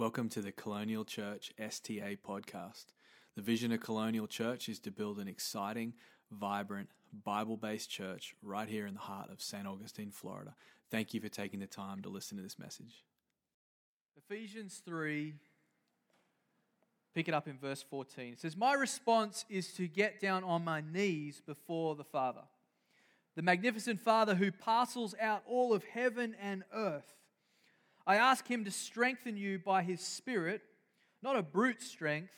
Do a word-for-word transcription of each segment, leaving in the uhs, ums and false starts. Welcome to the Colonial Church S T A podcast. The vision of Colonial Church is to build an exciting, vibrant, Bible-based church right here in the heart of Saint Augustine, Florida. Thank you for taking the time to listen to this message. Ephesians three, pick it up in verse fourteen. It says, "My response is to get down on my knees before the Father, the magnificent Father who parcels out all of heaven and earth. I ask him to strengthen you by his Spirit, not a brute strength,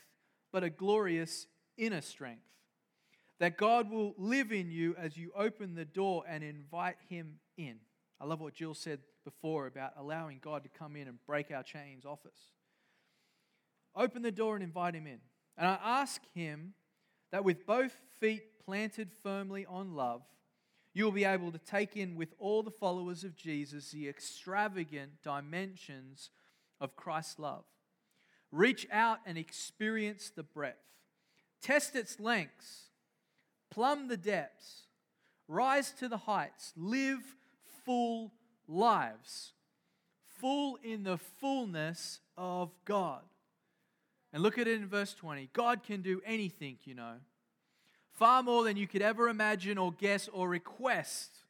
but a glorious inner strength, that God will live in you as you open the door and invite him in." I love what Jill said before about allowing God to come in and break our chains off us. Open the door and invite him in. And I ask him that with both feet planted firmly on love, you will be able to take in with all the followers of Jesus the extravagant dimensions of Christ's love. Reach out and experience the breadth. Test its lengths. Plumb the depths. Rise to the heights. Live full lives. Full in the fullness of God. And look at it in verse twenty. God can do anything, you know. Far more than you could ever imagine or guess or request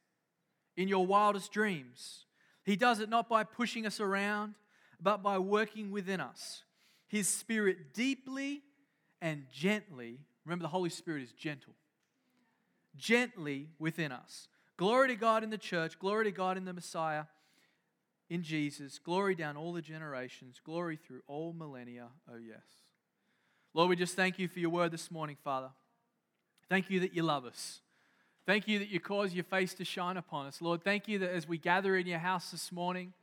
in your wildest dreams. He does it not by pushing us around, but by working within us. His Spirit deeply and gently, remember the Holy Spirit is gentle, gently within us. Glory to God in the church, glory to God in the Messiah, in Jesus, glory down all the generations, glory through all millennia, oh yes. Lord, we just thank you for your word this morning, Father. Thank you that you love us. Thank you that you cause your face to shine upon us. Lord, thank you that as we gather in your house this morning,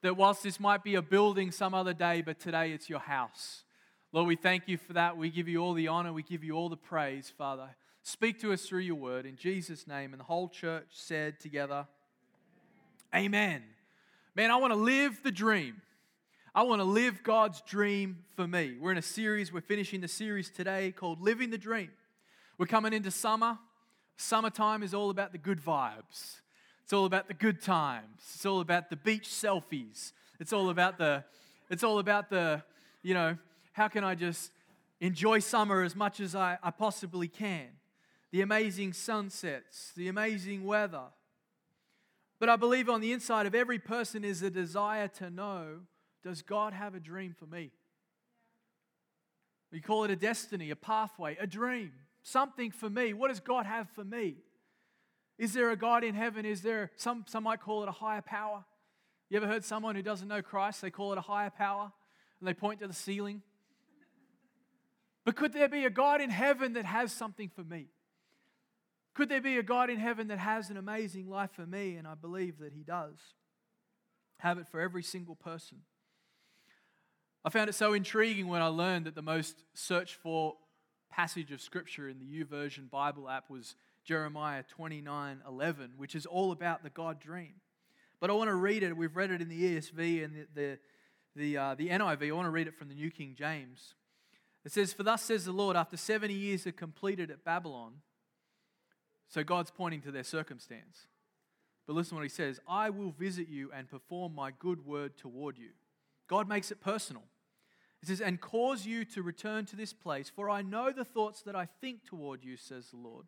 that whilst this might be a building some other day, but today it's your house. Lord, we thank you for that. We give you all the honor. We give you all the praise, Father. Speak to us through your word in Jesus' name. And the whole church said together, Amen. Amen. Man, I want to live the dream. I want to live God's dream for me. We're in a series. We're finishing the series today called Living the Dream. We're coming into summer. Summertime is all about the good vibes. It's all about the good times. It's all about the beach selfies. It's all about the, it's all about the, you know, how can I just enjoy summer as much as I, I possibly can? The amazing sunsets, the amazing weather. But I believe on the inside of every person is a desire to know, does God have a dream for me? We call it a destiny, a pathway, a dream. Something for me. What does God have for me? Is there a God in heaven? Is there, some, some might call it a higher power. You ever heard someone who doesn't know Christ, they call it a higher power, and they point to the ceiling? But could there be a God in heaven that has something for me? Could there be a God in heaven that has an amazing life for me? And I believe that he does. Have it for every single person. I found it so intriguing when I learned that the most searched for passage of scripture in the YouVersion Bible app was Jeremiah twenty-nine eleven, which is all about the God dream. But I want to read it. We've read it in the E S V and the the the, uh, the N I V. I want to read it from the New King James. It says, "For thus says the Lord, after seventy years are completed at Babylon," so God's pointing to their circumstance. But listen what he says, "I will visit you and perform my good word toward you." God makes it personal. It says, "and cause you to return to this place, for I know the thoughts that I think toward you, says the Lord,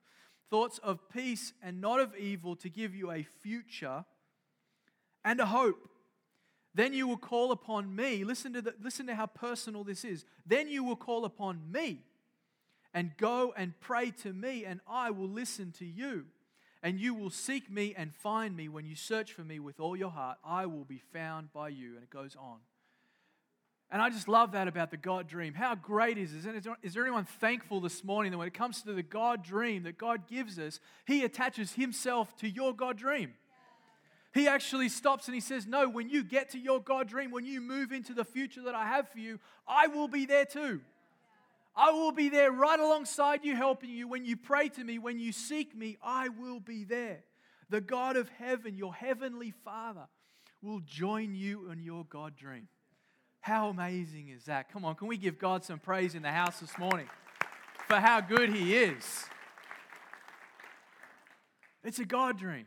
thoughts of peace and not of evil, to give you a future and a hope. Then you will call upon me." Listen to the, listen to how personal this is. "Then you will call upon me and go and pray to me, and I will listen to you. And you will seek me and find me when you search for me with all your heart. I will be found by you." And it goes on. And I just love that about the God dream. How great is this? Is there anyone thankful this morning that when it comes to the God dream that God gives us, he attaches himself to your God dream? He actually stops and he says, no, when you get to your God dream, when you move into the future that I have for you, I will be there too. I will be there right alongside you, helping you. When you pray to me, when you seek me, I will be there. The God of heaven, your heavenly Father, will join you in your God dream. How amazing is that? Come on, can we give God some praise in the house this morning for how good he is? It's a God dream.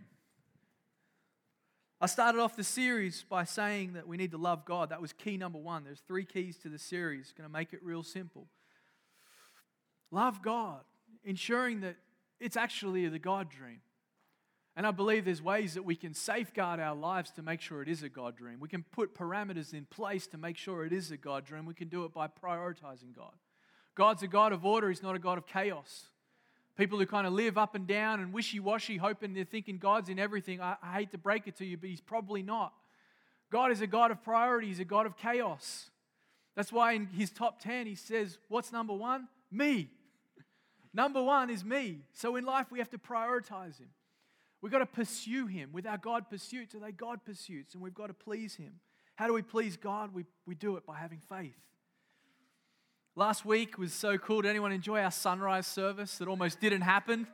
I started off the series by saying that we need to love God. That was key number one. There's three keys to the series. Going to make it real simple. Love God, ensuring that it's actually the God dream. And I believe there's ways that we can safeguard our lives to make sure it is a God dream. We can put parameters in place to make sure it is a God dream. We can do it by prioritizing God. God's a God of order. He's not a God of chaos. People who kind of live up and down and wishy-washy, hoping they're thinking God's in everything. I, I hate to break it to you, but He's probably not. God is a God of priority. He's a God of chaos. That's why in His top ten, He says, what's number one? Me. Number one is me. So in life, we have to prioritize Him. We've got to pursue Him. With our God pursuits, are they God pursuits? And we've got to please Him. How do we please God? We, we do it by having faith. Last week was so cool. Did anyone enjoy our sunrise service that almost didn't happen?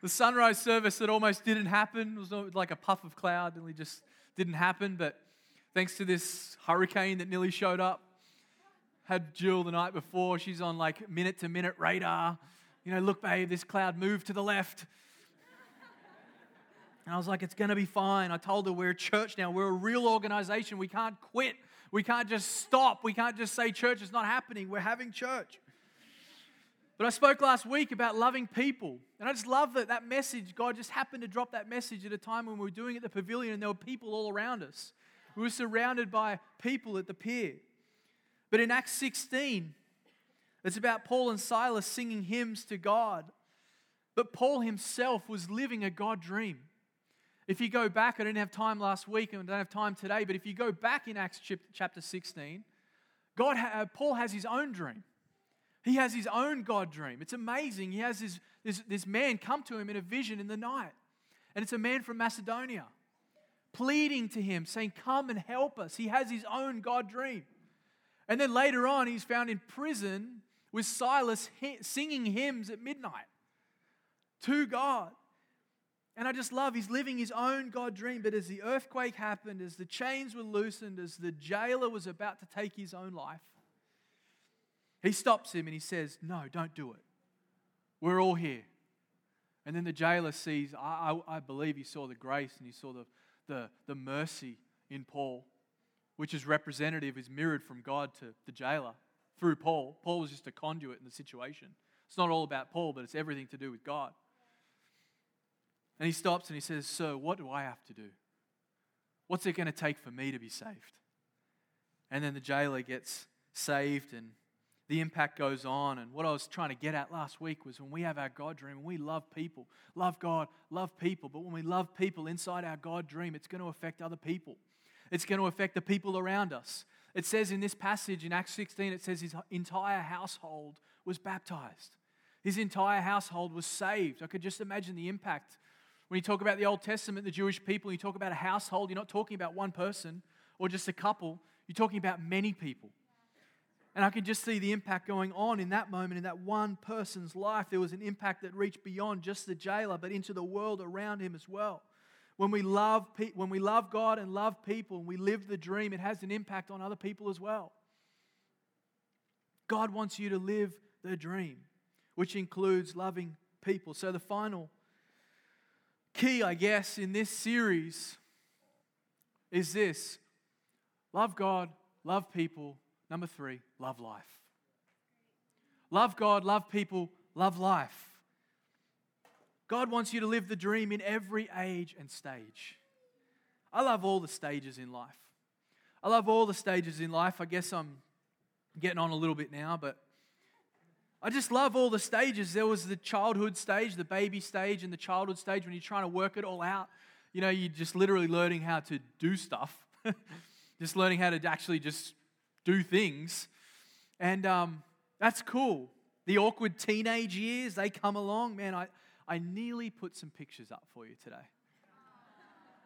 The sunrise service that almost didn't happen. It was like a puff of cloud. It just didn't happen. But thanks to this hurricane that nearly showed up, had Jill the night before. She's on like minute-to-minute radar. You know, look, babe, this cloud moved to the left. And I was like, it's going to be fine. I told her we're a church now. We're a real organization. We can't quit. We can't just stop. We can't just say church is not happening. We're having church. But I spoke last week about loving people. And I just love that that message, God just happened to drop that message at a time when we were doing it at the pavilion and there were people all around us. We were surrounded by people at the pier. But in Acts sixteen, it's about Paul and Silas singing hymns to God. But Paul himself was living a God dream. If you go back, I didn't have time last week and I don't have time today, but if you go back in Acts chapter sixteen, God, uh, Paul has his own dream. He has his own God dream. It's amazing. He has this, this, this man come to him in a vision in the night. And it's a man from Macedonia pleading to him, saying, come and help us. He has his own God dream. And then later on, he's found in prison with Silas singing hymns at midnight to God. And I just love, he's living his own God dream. But as the earthquake happened, as the chains were loosened, as the jailer was about to take his own life, he stops him and he says, no, don't do it. We're all here. And then the jailer sees, I, I, I believe he saw the grace and he saw the, the, the mercy in Paul, which is representative, is mirrored from God to the jailer through Paul. Paul was just a conduit in the situation. It's not all about Paul, but it's everything to do with God. And he stops and he says, sir, what do I have to do? What's it going to take for me to be saved? And then the jailer gets saved and the impact goes on. And what I was trying to get at last week was when we have our God dream, we love people, love God, love people. But when we love people inside our God dream, it's going to affect other people. It's going to affect the people around us. It says in this passage in Acts sixteen, it says his entire household was baptized. His entire household was saved. I could just imagine the impact. When you talk about the Old Testament, the Jewish people, you talk about a household, you're not talking about one person or just a couple. You're talking about many people. And I can just see the impact going on in that moment, in that one person's life. There was an impact that reached beyond just the jailer, but into the world around him as well. When we love pe- when we love God and love people and we live the dream, it has an impact on other people as well. God wants you to live the dream, which includes loving people. So the final key, I guess, in this series is this. Love God, love people. Number three, love life. Love God, love people, love life. God wants you to live the dream in every age and stage. I love all the stages in life. I love all the stages in life. I guess I'm getting on a little bit now, but I just love all the stages. There was the childhood stage, the baby stage, and the childhood stage when you're trying to work it all out. You know, you're just literally learning how to do stuff. Just learning how to actually just do things. And um, that's cool. The awkward teenage years, they come along. Man, I, I nearly put some pictures up for you today.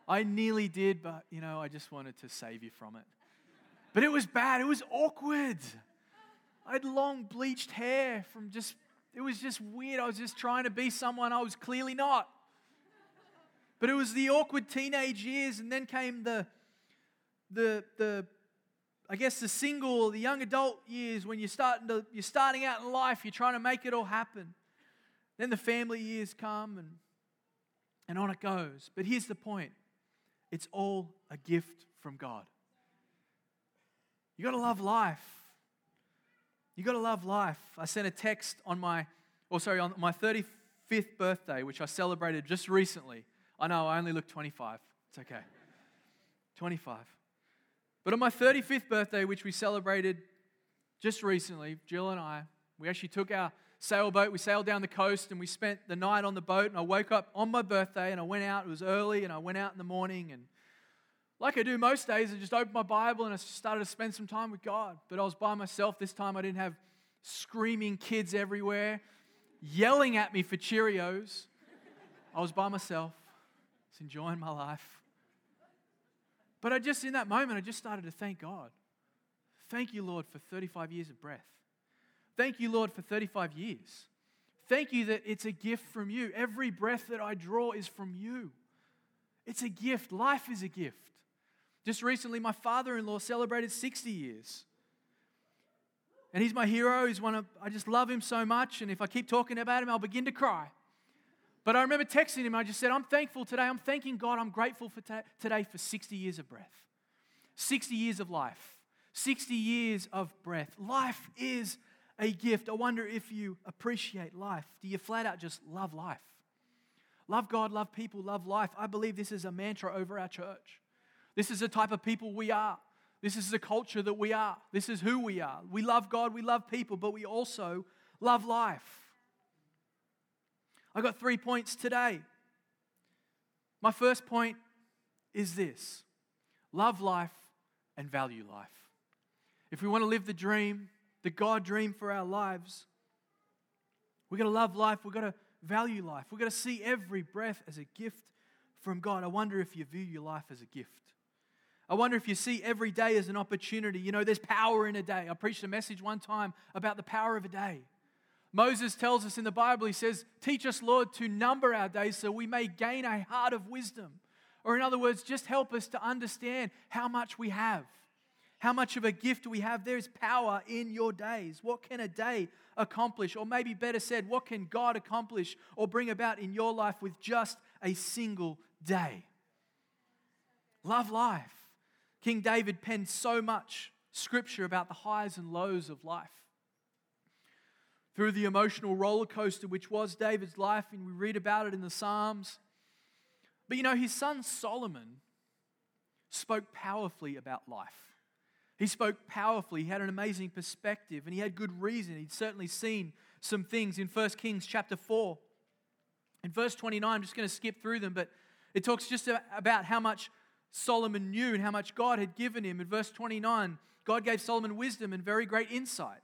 I nearly did, but, you know, I just wanted to save you from it. But it was bad. It was awkward. I had long bleached hair from just, it was just weird. I was just trying to be someone I was clearly not. But it was the awkward teenage years, and then came the, the, the, I guess the single, the young adult years when you're starting to, you're starting out in life, you're trying to make it all happen. Then the family years come, and, and on it goes. But here's the point. It's all a gift from God. You got to love life. You got to love life. I sent a text on my, or sorry, on my thirty-fifth birthday, which I celebrated just recently. I know I only look twenty-five. It's okay. twenty-five. But on my thirty-fifth birthday, which we celebrated just recently, Jill and I, we actually took our sailboat, we sailed down the coast, and we spent the night on the boat, and I woke up on my birthday, and I went out, it was early, and I went out in the morning, and like I do most days, I just opened my Bible, and I started to spend some time with God, but I was by myself this time. I didn't have screaming kids everywhere, yelling at me for Cheerios. I was by myself, just enjoying my life, but I just, in that moment, I just started to thank God. Thank you, Lord, for thirty-five years of breath. Thank you, Lord, for thirty-five years. Thank you that it's a gift from you. Every breath that I draw is from you. It's a gift. Life is a gift. Just recently, my father-in-law celebrated sixty years. And he's my hero. He's one of, I just love him so much. And if I keep talking about him, I'll begin to cry. But I remember texting him. I just said, I'm thankful today. I'm thanking God. I'm grateful for ta- today for sixty years of breath. sixty years of life. sixty years of breath. Life is a gift. I wonder if you appreciate life. Do you flat out just love life? Love God, love people, love life. I believe this is a mantra over our church. This is the type of people we are. This is the culture that we are. This is who we are. We love God, we love people, but we also love life. I got three points today. My first point is this: love life and value life. If we want to live the dream, the God dream for our lives, we've got to love life, we've got to value life, we've got to see every breath as a gift from God. I wonder if you view your life as a gift. I wonder if you see every day as an opportunity. You know, there's power in a day. I preached a message one time about the power of a day. Moses tells us in the Bible, he says, teach us, Lord, to number our days so we may gain a heart of wisdom. Or in other words, just help us to understand how much we have. How much of a gift we have. There is power in your days. What can a day accomplish? Or maybe better said, what can God accomplish or bring about in your life with just a single day? Love life. King David penned so much scripture about the highs and lows of life. Through the emotional roller coaster which was David's life, and we read about it in the Psalms. But you know, his son Solomon spoke powerfully about life. He spoke powerfully. He had an amazing perspective, and he had good reason. He'd certainly seen some things in First Kings chapter four. In verse twenty-nine, I'm just going to skip through them, but it talks just about how much Solomon knew and how much God had given him. In verse twenty-nine, God gave Solomon wisdom and very great insight,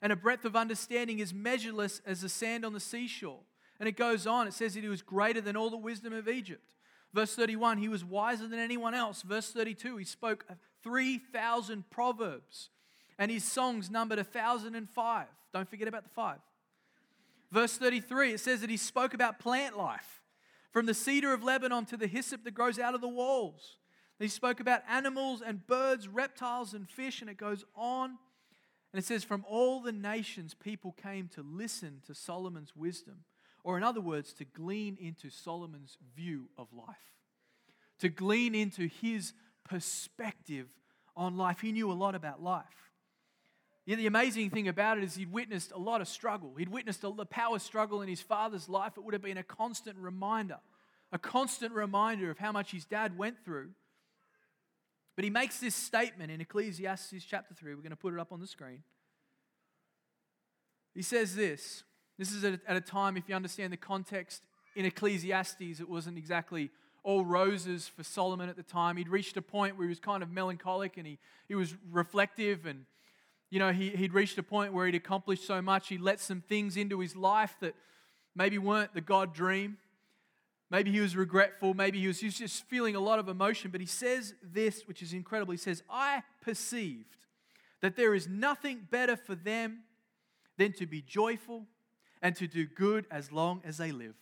and a breadth of understanding is measureless as the sand on the seashore. And it goes on. It says that he was greater than all the wisdom of Egypt. Verse thirty-one, he was wiser than anyone else. Verse thirty-two, he spoke three thousand proverbs, and his songs numbered one thousand five. Don't forget about the five. Verse thirty-three, it says that he spoke about plant life, from the cedar of Lebanon to the hyssop that grows out of the walls. He spoke about animals and birds, reptiles and fish, and it goes on. And it says, from all the nations, people came to listen to Solomon's wisdom. Or in other words, to glean into Solomon's view of life. To glean into his perspective on life. He knew a lot about life. Yeah, the amazing thing about it is he'd witnessed a lot of struggle. He'd witnessed the power struggle in his father's life. It would have been a constant reminder, a constant reminder of how much his dad went through. But he makes this statement in Ecclesiastes chapter three. We're going to put it up on the screen. He says this. This is at a time, if you understand the context, in Ecclesiastes, it wasn't exactly all roses for Solomon at the time. He'd reached a point where he was kind of melancholic, and he, he was reflective, and you know, he, he'd reached a point where he'd accomplished so much. He let some things into his life that maybe weren't the God dream. Maybe he was regretful. Maybe he was, he was just feeling a lot of emotion. But he says this, which is incredible. He says, I perceived that there is nothing better for them than to be joyful and to do good as long as they live.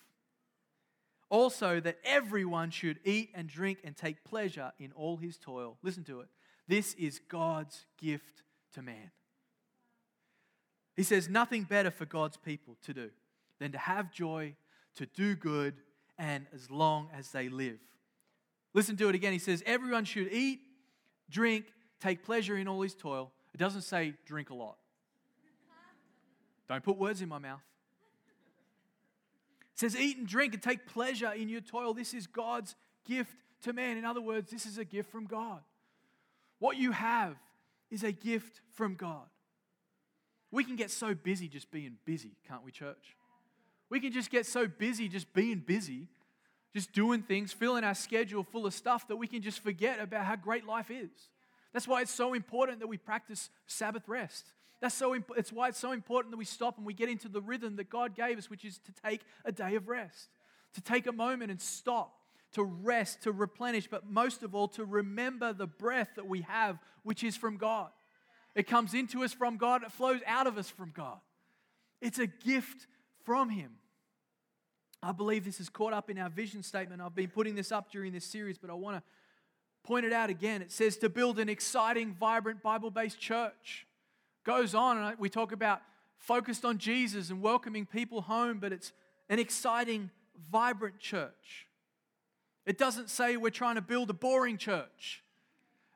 Also, that everyone should eat and drink and take pleasure in all his toil. Listen to it. This is God's gift to man. He says nothing better for God's people to do than to have joy, to do good, and as long as they live. Listen to it again. He says, everyone should eat, drink, take pleasure in all his toil. It doesn't say drink a lot. Don't put words in my mouth. It says eat and drink and take pleasure in your toil. This is God's gift to man. In other words, this is a gift from God. What you have is a gift from God. We can get so busy just being busy, can't we, church? We can just get so busy just being busy, just doing things, filling our schedule full of stuff that we can just forget about how great life is. That's why it's so important that we practice Sabbath rest. That's so. Imp- it's why it's so important that we stop and we get into the rhythm that God gave us, which is to take a day of rest, to take a moment and stop, to rest, to replenish, but most of all, to remember the breath that we have, which is from God. It comes into us from God. It flows out of us from God. It's a gift from Him. I believe this is caught up in our vision statement. I've been putting this up during this series, but I want to point it out again. It says to build an exciting, vibrant, Bible-based church. Goes on, and we talk about focused on Jesus and welcoming people home, but it's an exciting, vibrant church. It doesn't say we're trying to build a boring church.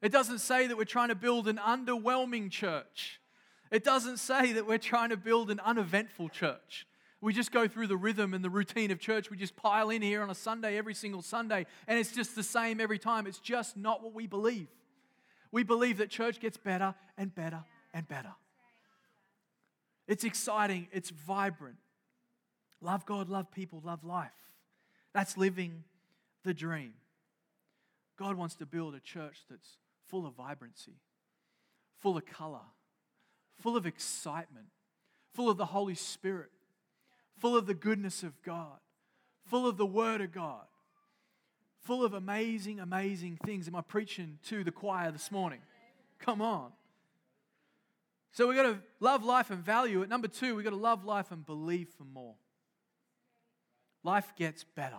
It doesn't say that we're trying to build an underwhelming church. It doesn't say that we're trying to build an uneventful church. We just go through the rhythm and the routine of church. We just pile in here on a Sunday, every single Sunday, and it's just the same every time. It's just not what we believe. We believe that church gets better and better and better. It's exciting. It's vibrant. Love God, love people, love life. That's living the dream. God wants to build a church that's full of vibrancy, full of color, full of excitement, full of the Holy Spirit, full of the goodness of God, full of the Word of God, full of amazing, amazing things. Am I preaching to the choir this morning? Come on. So we've got to love life and value it. Number two, we've got to love life and believe for more. Life gets better.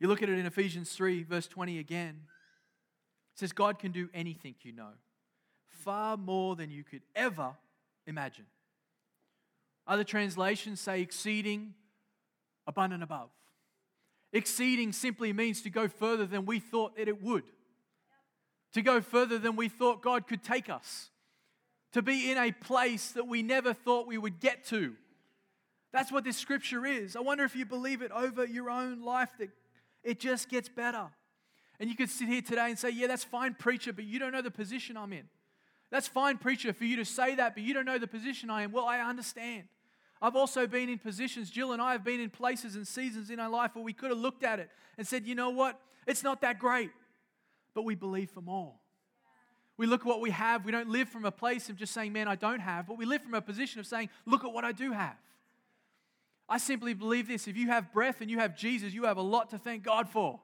You look at it in Ephesians three, verse twenty again. It says, God can do anything, you know, far more than you could ever imagine. Other translations say exceeding, abundant above. Exceeding simply means to go further than we thought that it would. To go further than we thought God could take us. To be in a place that we never thought we would get to. That's what this scripture is. I wonder if you believe it over your own life that it just gets better. And you could sit here today and say, yeah, that's fine, preacher, but you don't know the position I'm in. That's fine, preacher, for you to say that, but you don't know the position I am. Well, I understand. I've also been in positions, Jill and I have been in places and seasons in our life where we could have looked at it and said, you know what, it's not that great, but we believe for more. We look at what we have. We don't live from a place of just saying, man, I don't have, but we live from a position of saying, look at what I do have. I simply believe this. If you have breath and you have Jesus, you have a lot to thank God for.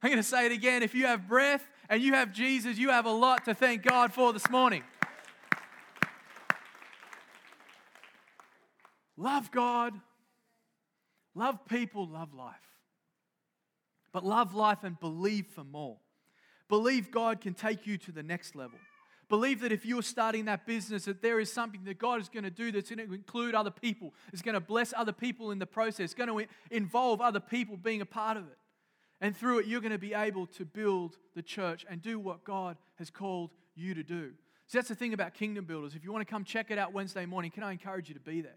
I'm going to say it again. If you have breath and you have Jesus, you have a lot to thank God for this morning. Love God, love people, love life. But love life and believe for more. Believe God can take you to the next level. Believe that if you're starting that business, that there is something that God is going to do that's going to include other people. It's going to bless other people in the process. It's going to involve other people being a part of it. And through it, you're going to be able to build the church and do what God has called you to do. See, that's the thing about Kingdom Builders. If you want to come check it out Wednesday morning, can I encourage you to be there?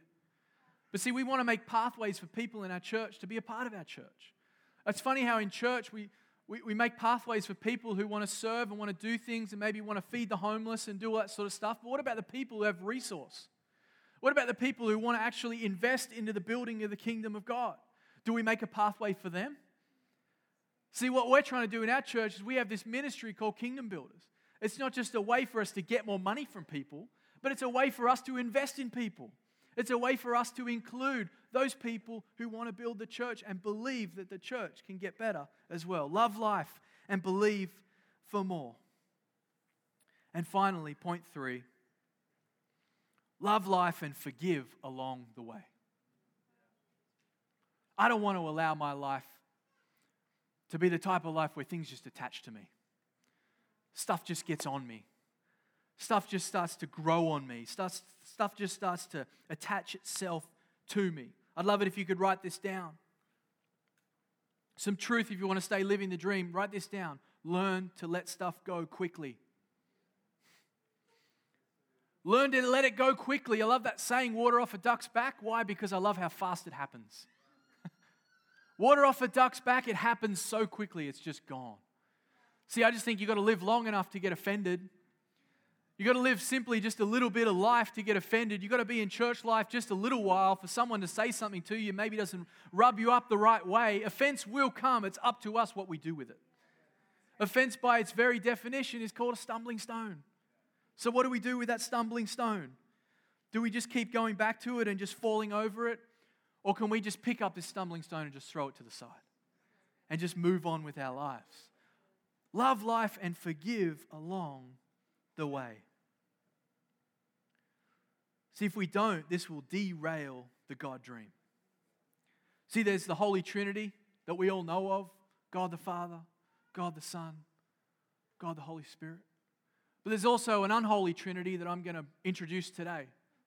But see, we want to make pathways for people in our church to be a part of our church. It's funny how in church we... We we make pathways for people who want to serve and want to do things and maybe want to feed the homeless and do all that sort of stuff. But what about the people who have resource? What about the people who want to actually invest into the building of the kingdom of God? Do we make a pathway for them? See, what we're trying to do in our church is we have this ministry called Kingdom Builders. It's not just a way for us to get more money from people, but it's a way for us to invest in people. It's a way for us to include those people who want to build the church and believe that the church can get better as well. Love life and believe for more. And finally, point three, love life and forgive along the way. I don't want to allow my life to be the type of life where things just attach to me. Stuff just gets on me. Stuff just starts to grow on me. Starts, stuff just starts to attach itself to me. I'd love it if you could write this down. Some truth if you want to stay living the dream, write this down. Learn to let stuff go quickly. Learn to let it go quickly. I love that saying, water off a duck's back. Why? Because I love how fast it happens. Water off a duck's back, it happens so quickly, it's just gone. See, I just think you've got to live long enough to get offended. You've got to live simply just a little bit of life to get offended. You've got to be in church life just a little while for someone to say something to you, maybe doesn't rub you up the right way. Offense will come. It's up to us what we do with it. Offense, by its very definition, is called a stumbling stone. So what do we do with that stumbling stone? Do we just keep going back to it and just falling over it? Or can we just pick up this stumbling stone and just throw it to the side and just move on with our lives? Love life and forgive along the way. See, if we don't, this will derail the God dream. See, there's the Holy Trinity that we all know of, God the Father, God the Son, God the Holy Spirit. But there's also an unholy Trinity that I'm going to introduce today.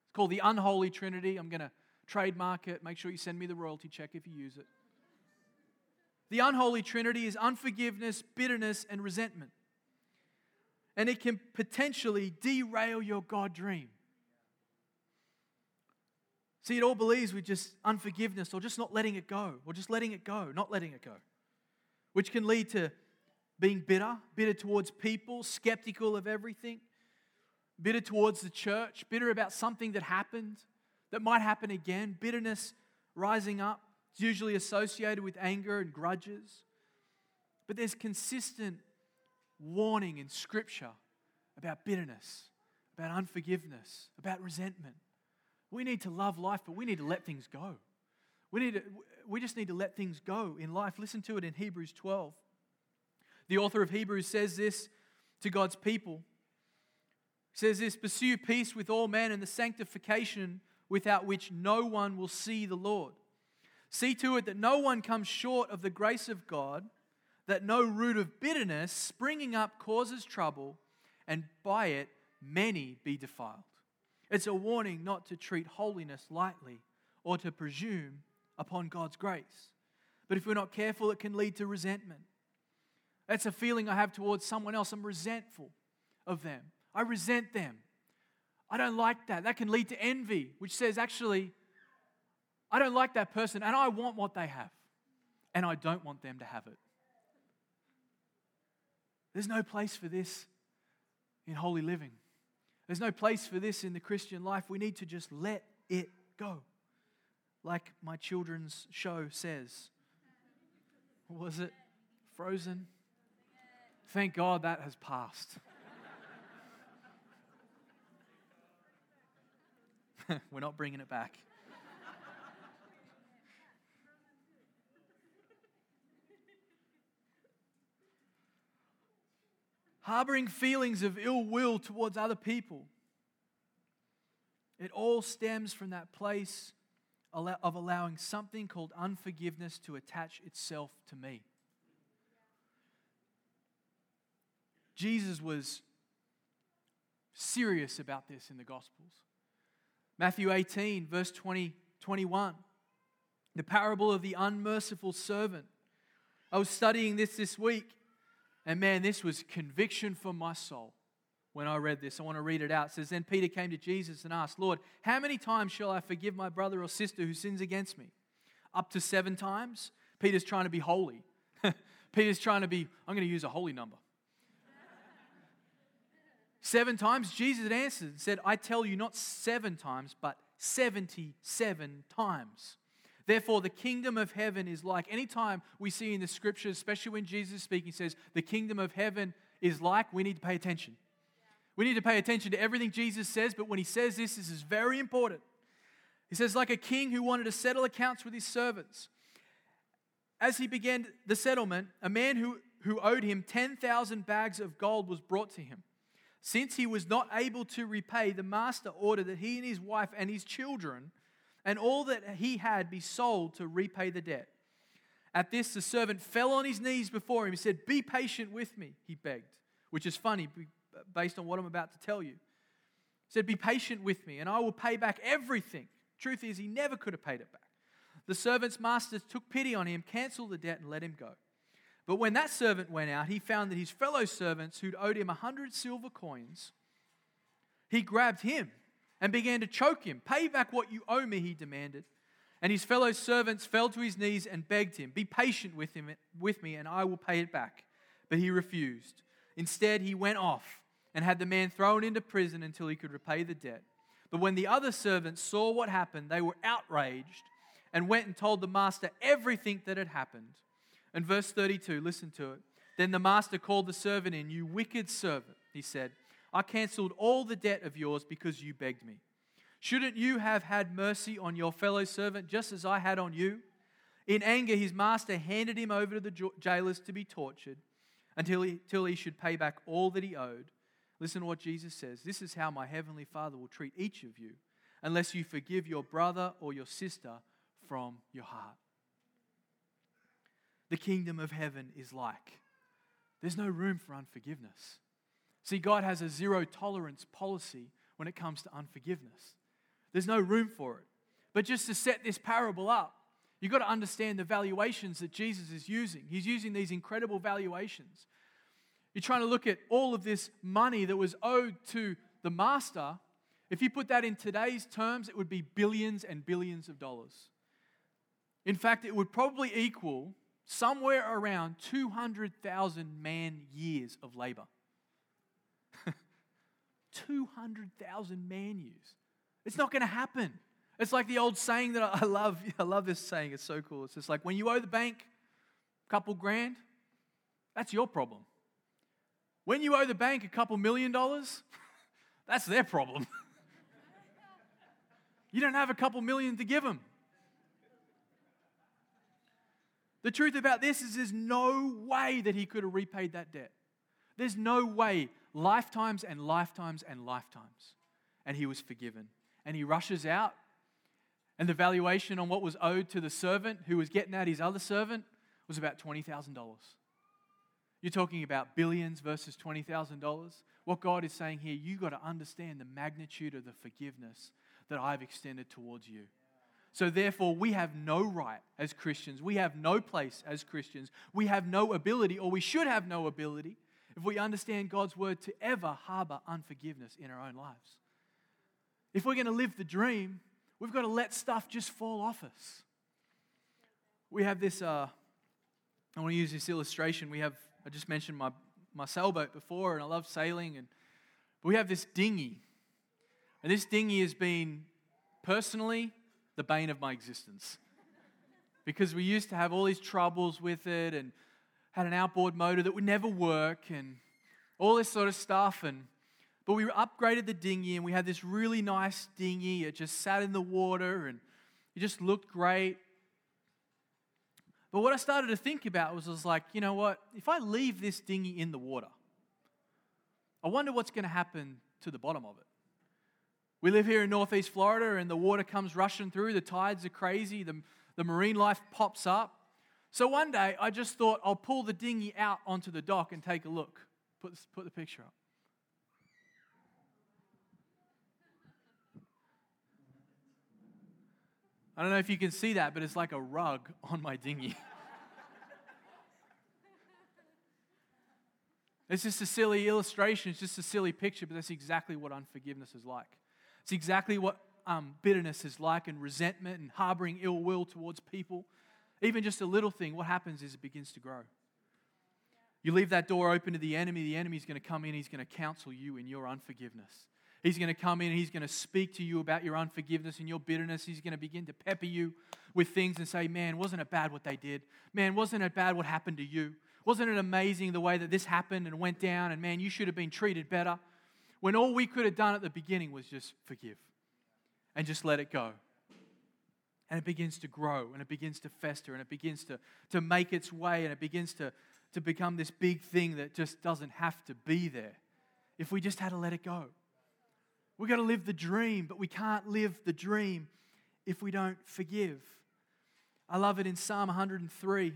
It's called the unholy Trinity. I'm going to trademark it. Make sure you send me the royalty check if you use it. The unholy Trinity is unforgiveness, bitterness, and resentment. And it can potentially derail your God dream. See, it all believes with just unforgiveness or just not letting it go, or just letting it go, not letting it go, which can lead to being bitter, bitter towards people, skeptical of everything, bitter towards the church, bitter about something that happened, that might happen again. Bitterness rising up. It's usually associated with anger and grudges. But there's consistent warning in Scripture about bitterness, about unforgiveness, about resentment. We need to love life, but we need to let things go. We need to, we just need to let things go in life. Listen to it in Hebrews twelve. The author of Hebrews says this to God's people. He says this, "Pursue peace with all men and the sanctification without which no one will see the Lord. See to it that no one comes short of the grace of God, that no root of bitterness springing up causes trouble, and by it many be defiled." It's a warning not to treat holiness lightly or to presume upon God's grace. But if we're not careful, it can lead to resentment. That's a feeling I have towards someone else. I'm resentful of them. I resent them. I don't like that. That can lead to envy, which says, actually, I don't like that person and I want what they have. And I don't want them to have it. There's no place for this in holy living. There's no place for this in the Christian life. We need to just let it go. Like my children's show says. What was it? Frozen? Thank God that has passed. We're not bringing it back. Harboring feelings of ill will towards other people. It all stems from that place of allowing something called unforgiveness to attach itself to me. Jesus was serious about this in the Gospels. Matthew eighteen, verse twenty, twenty-one. The parable of the unmerciful servant. I was studying this this week. And man, this was conviction for my soul when I read this. I want to read it out. It says, "Then Peter came to Jesus and asked, 'Lord, how many times shall I forgive my brother or sister who sins against me?' 'Up to seven times.'" Peter's trying to be holy. Peter's trying to be, I'm going to use a holy number. Seven times, Jesus answered and said, "I tell you, not seven times, but seventy-seven times. Therefore, the kingdom of heaven is like..." Any time we see in the Scriptures, especially when Jesus is speaking, says the kingdom of heaven is like, we need to pay attention. Yeah. We need to pay attention to everything Jesus says, but when he says this, this is very important. He says, "Like a king who wanted to settle accounts with his servants. As he began the settlement, a man who, who owed him ten thousand bags of gold was brought to him. Since he was not able to repay, the master ordered that he and his wife and his children and all that he had be sold to repay the debt. At this, the servant fell on his knees before him. He said, 'Be patient with me,' he begged," which is funny based on what I'm about to tell you. He said, "Be patient with me, and I will pay back everything." Truth is, he never could have paid it back. The servant's masters took pity on him, cancelled the debt, and let him go. But when that servant went out, he found that his fellow servants who'd owed him a hundred silver coins, he grabbed him and began to choke him. Pay back what you owe me, he demanded. And his fellow servants fell to his knees and begged him, be patient with him, with me, and I will pay it back. But he refused. Instead, he went off and had the man thrown into prison until he could repay the debt. But when the other servants saw what happened, they were outraged and went and told the master everything that had happened. And verse thirty-two, listen to it. Then the master called the servant in. You wicked servant, he said. I cancelled all the debt of yours because you begged me. Shouldn't you have had mercy on your fellow servant just as I had on you? In anger, his master handed him over to the jailers to be tortured until he, till he should pay back all that he owed. Listen to what Jesus says. This is how my heavenly Father will treat each of you unless you forgive your brother or your sister from your heart. The kingdom of heaven is like. There's no room for unforgiveness. See, God has a zero tolerance policy when it comes to unforgiveness. There's no room for it. But just to set this parable up, you've got to understand the valuations that Jesus is using. He's using these incredible valuations. You're trying to look at all of this money that was owed to the master. If you put that in today's terms, it would be billions and billions of dollars. In fact, it would probably equal somewhere around two hundred thousand man years of labor. two hundred thousand man years. It's not going to happen. It's like the old saying that I love. I love this saying. It's so cool. It's just like when you owe the bank a couple grand, that's your problem. When you owe the bank a couple million dollars, that's their problem. You don't have a couple million to give them. The truth about this is there's no way that he could have repaid that debt. There's no way. Lifetimes and lifetimes and lifetimes. And he was forgiven. And he rushes out. And the valuation on what was owed to the servant who was getting at his other servant was about twenty thousand dollars. You're talking about billions versus twenty thousand dollars. What God is saying here, you've got to understand the magnitude of the forgiveness that I've extended towards you. So therefore, we have no right as Christians. We have no place as Christians. We have no ability, or we should have no ability, if we understand God's word, to ever harbor unforgiveness in our own lives. If we're going to live the dream, we've got to let stuff just fall off us. We have this, uh, I want to use this illustration. We have, I just mentioned my, my sailboat before, and I love sailing. And we have this dinghy. And this dinghy has been, personally, the bane of my existence. Because we used to have all these troubles with it, and had an outboard motor that would never work and all this sort of stuff. And but we upgraded the dinghy and we had this really nice dinghy. It just sat in the water and it just looked great. But what I started to think about was, was like, you know what? If I leave this dinghy in the water, I wonder what's going to happen to the bottom of it. We live here in Northeast Florida and the water comes rushing through. The tides are crazy. The, the marine life pops up. So one day, I just thought, I'll pull the dinghy out onto the dock and take a look. Put, put the picture up. I don't know if you can see that, but it's like a rug on my dinghy. It's just a silly illustration. It's just a silly picture, but that's exactly what unforgiveness is like. It's exactly what um, bitterness is like, and resentment and harboring ill will towards people. Even just a little thing, what happens is it begins to grow. You leave that door open to the enemy, the enemy's going to come in, he's going to counsel you in your unforgiveness. He's going to come in and he's going to speak to you about your unforgiveness and your bitterness. He's going to begin to pepper you with things and say, man, wasn't it bad what they did? Man, wasn't it bad what happened to you? Wasn't it amazing the way that this happened and went down? And man, you should have been treated better. When all we could have done at the beginning was just forgive and just let it go. And it begins to grow, and it begins to fester, and it begins to, to make its way, and it begins to, to become this big thing that just doesn't have to be there if we just had to let it go. We've got to live the dream, but we can't live the dream if we don't forgive. I love it in Psalm one hundred three.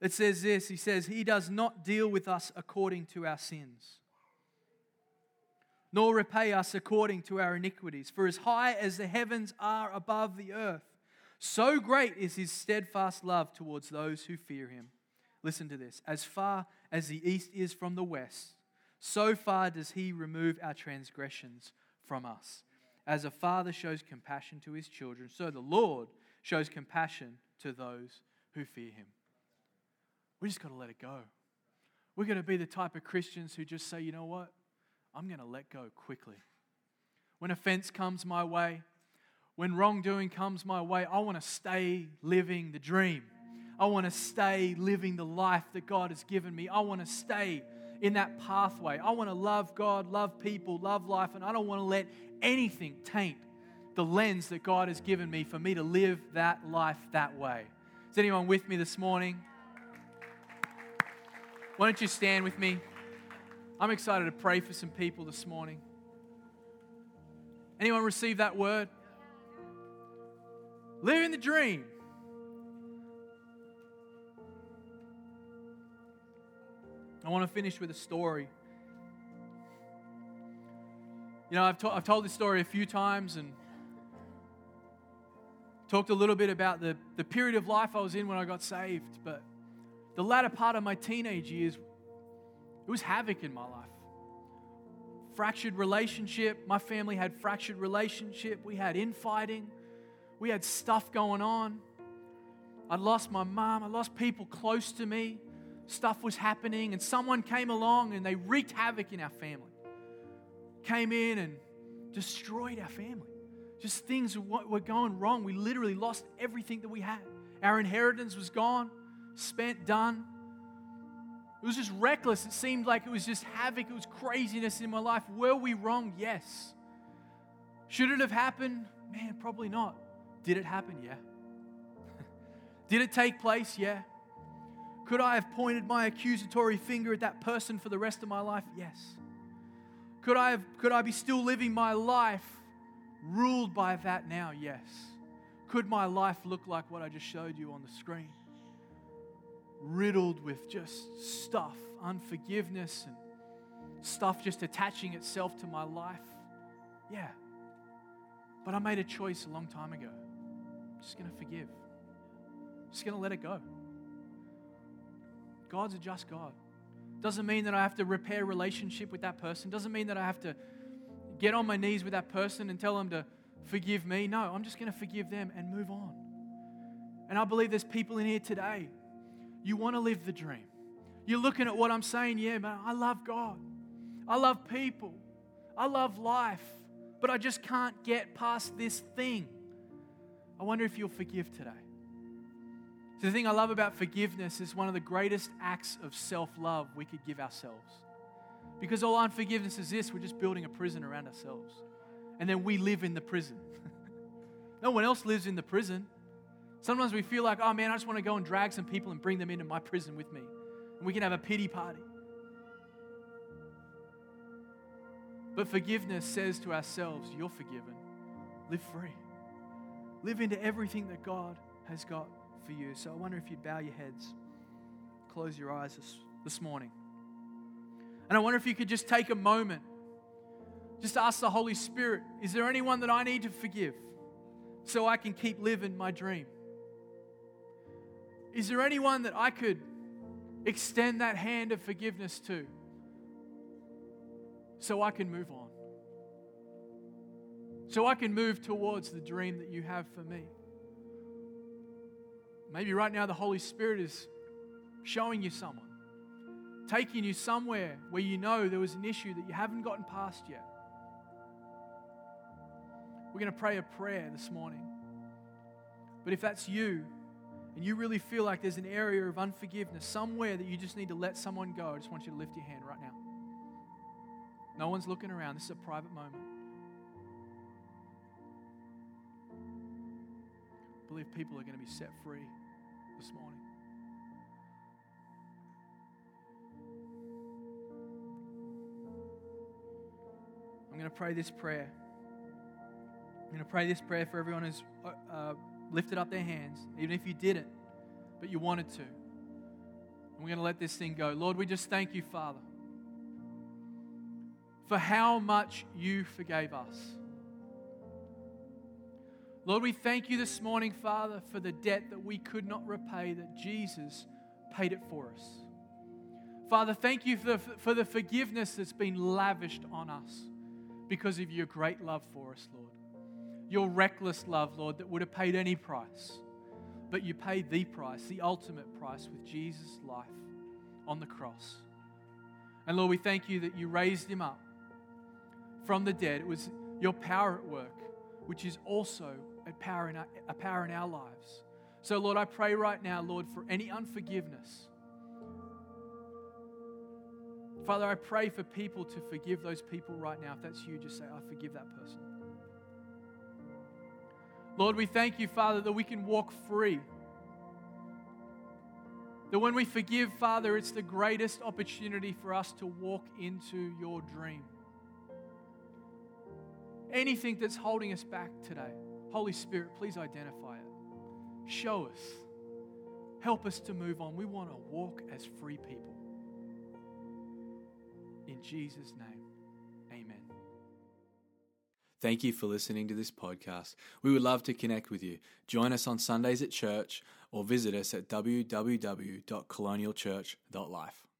It says this, he says, he does not deal with us according to our sins, nor repay us according to our iniquities. For as high as the heavens are above the earth, so great is his steadfast love towards those who fear him. Listen to this. As far as the east is from the west, so far does he remove our transgressions from us. As a father shows compassion to his children, so the Lord shows compassion to those who fear him. We just got to let it go. We're going to be the type of Christians who just say, you know what? I'm going to let go quickly. When offense comes my way, when wrongdoing comes my way, I want to stay living the dream. I want to stay living the life that God has given me. I want to stay in that pathway. I want to love God, love people, love life, and I don't want to let anything taint the lens that God has given me for me to live that life that way. Is anyone with me this morning? Why don't you stand with me? I'm excited to pray for some people this morning. Anyone receive that word? Living the dream. I want to finish with a story. You know, I've, to- I've told this story a few times and talked a little bit about the, the period of life I was in when I got saved, but the latter part of my teenage years, it was havoc in my life. Fractured relationship. My family had fractured relationship. We had infighting. We had stuff going on. I lost my mom. I lost people close to me. Stuff was happening, and someone came along and they wreaked havoc in our family. Came in and destroyed our family. Just things were going wrong. We literally lost everything that we had. Our inheritance was gone, spent, done. It was just reckless. It seemed like it was just havoc. It was craziness in my life. Were we wrong? Yes. Should it have happened? Man, probably not. Did it happen? Yeah. Did it take place? Yeah. Could I have pointed my accusatory finger at that person for the rest of my life? Yes. Could I have, could I be still living my life ruled by that now? Yes. Could my life look like what I just showed you on the screen? Riddled with just stuff, unforgiveness, and stuff just attaching itself to my life. Yeah. But I made a choice a long time ago. I'm just going to forgive. I'm just going to let it go. God's a just God. Doesn't mean that I have to repair relationship with that person. Doesn't mean that I have to get on my knees with that person and tell them to forgive me. No, I'm just going to forgive them and move on. And I believe there's people in here today. You want to live the dream. You're looking at what I'm saying. Yeah, man, I love God. I love people. I love life. But I just can't get past this thing. I wonder if you'll forgive today. The thing I love about forgiveness is one of the greatest acts of self-love we could give ourselves. Because all unforgiveness is this, we're just building a prison around ourselves. And then we live in the prison. No one else lives in the prison. Sometimes we feel like, oh man, I just want to go and drag some people and bring them into my prison with me. And we can have a pity party. But forgiveness says to ourselves, you're forgiven. Live free. Live into everything that God has got for you. So I wonder if you'd bow your heads, close your eyes this, this morning. And I wonder if you could just take a moment, just ask the Holy Spirit, is there anyone that I need to forgive so I can keep living my dream? Is there anyone that I could extend that hand of forgiveness to so I can move on? So I can move towards the dream that you have for me? Maybe right now the Holy Spirit is showing you someone, taking you somewhere where you know there was an issue that you haven't gotten past yet. We're going to pray a prayer this morning. But if that's you, and you really feel like there's an area of unforgiveness, somewhere that you just need to let someone go, I just want you to lift your hand right now. No one's looking around. This is a private moment. I believe people are going to be set free this morning. I'm going to pray this prayer. I'm going to pray this prayer for everyone who's uh, lifted up their hands, even if you didn't, but you wanted to. And we're going to let this thing go. Lord, we just thank you, Father, for how much you forgave us. Lord, we thank you this morning, Father, for the debt that we could not repay, that Jesus paid it for us. Father, thank you for the, for the forgiveness that's been lavished on us because of your great love for us, Lord. Your reckless love, Lord, that would have paid any price, but you paid the price, the ultimate price, with Jesus' life on the cross. And Lord, we thank you that you raised him up from the dead. It was your power at work, which is also a power in our, a power in our lives. So Lord, I pray right now, Lord, for any unforgiveness. Father, I pray for people to forgive those people right now. If that's you, just say, I forgive that person. Lord, we thank you, Father, that we can walk free. That when we forgive, Father, it's the greatest opportunity for us to walk into your dream. Anything that's holding us back today, Holy Spirit, please identify it. Show us. Help us to move on. We want to walk as free people. In Jesus' name, amen. Thank you for listening to this podcast. We would love to connect with you. Join us on Sundays at church or visit us at w w w dot colonial church dot life.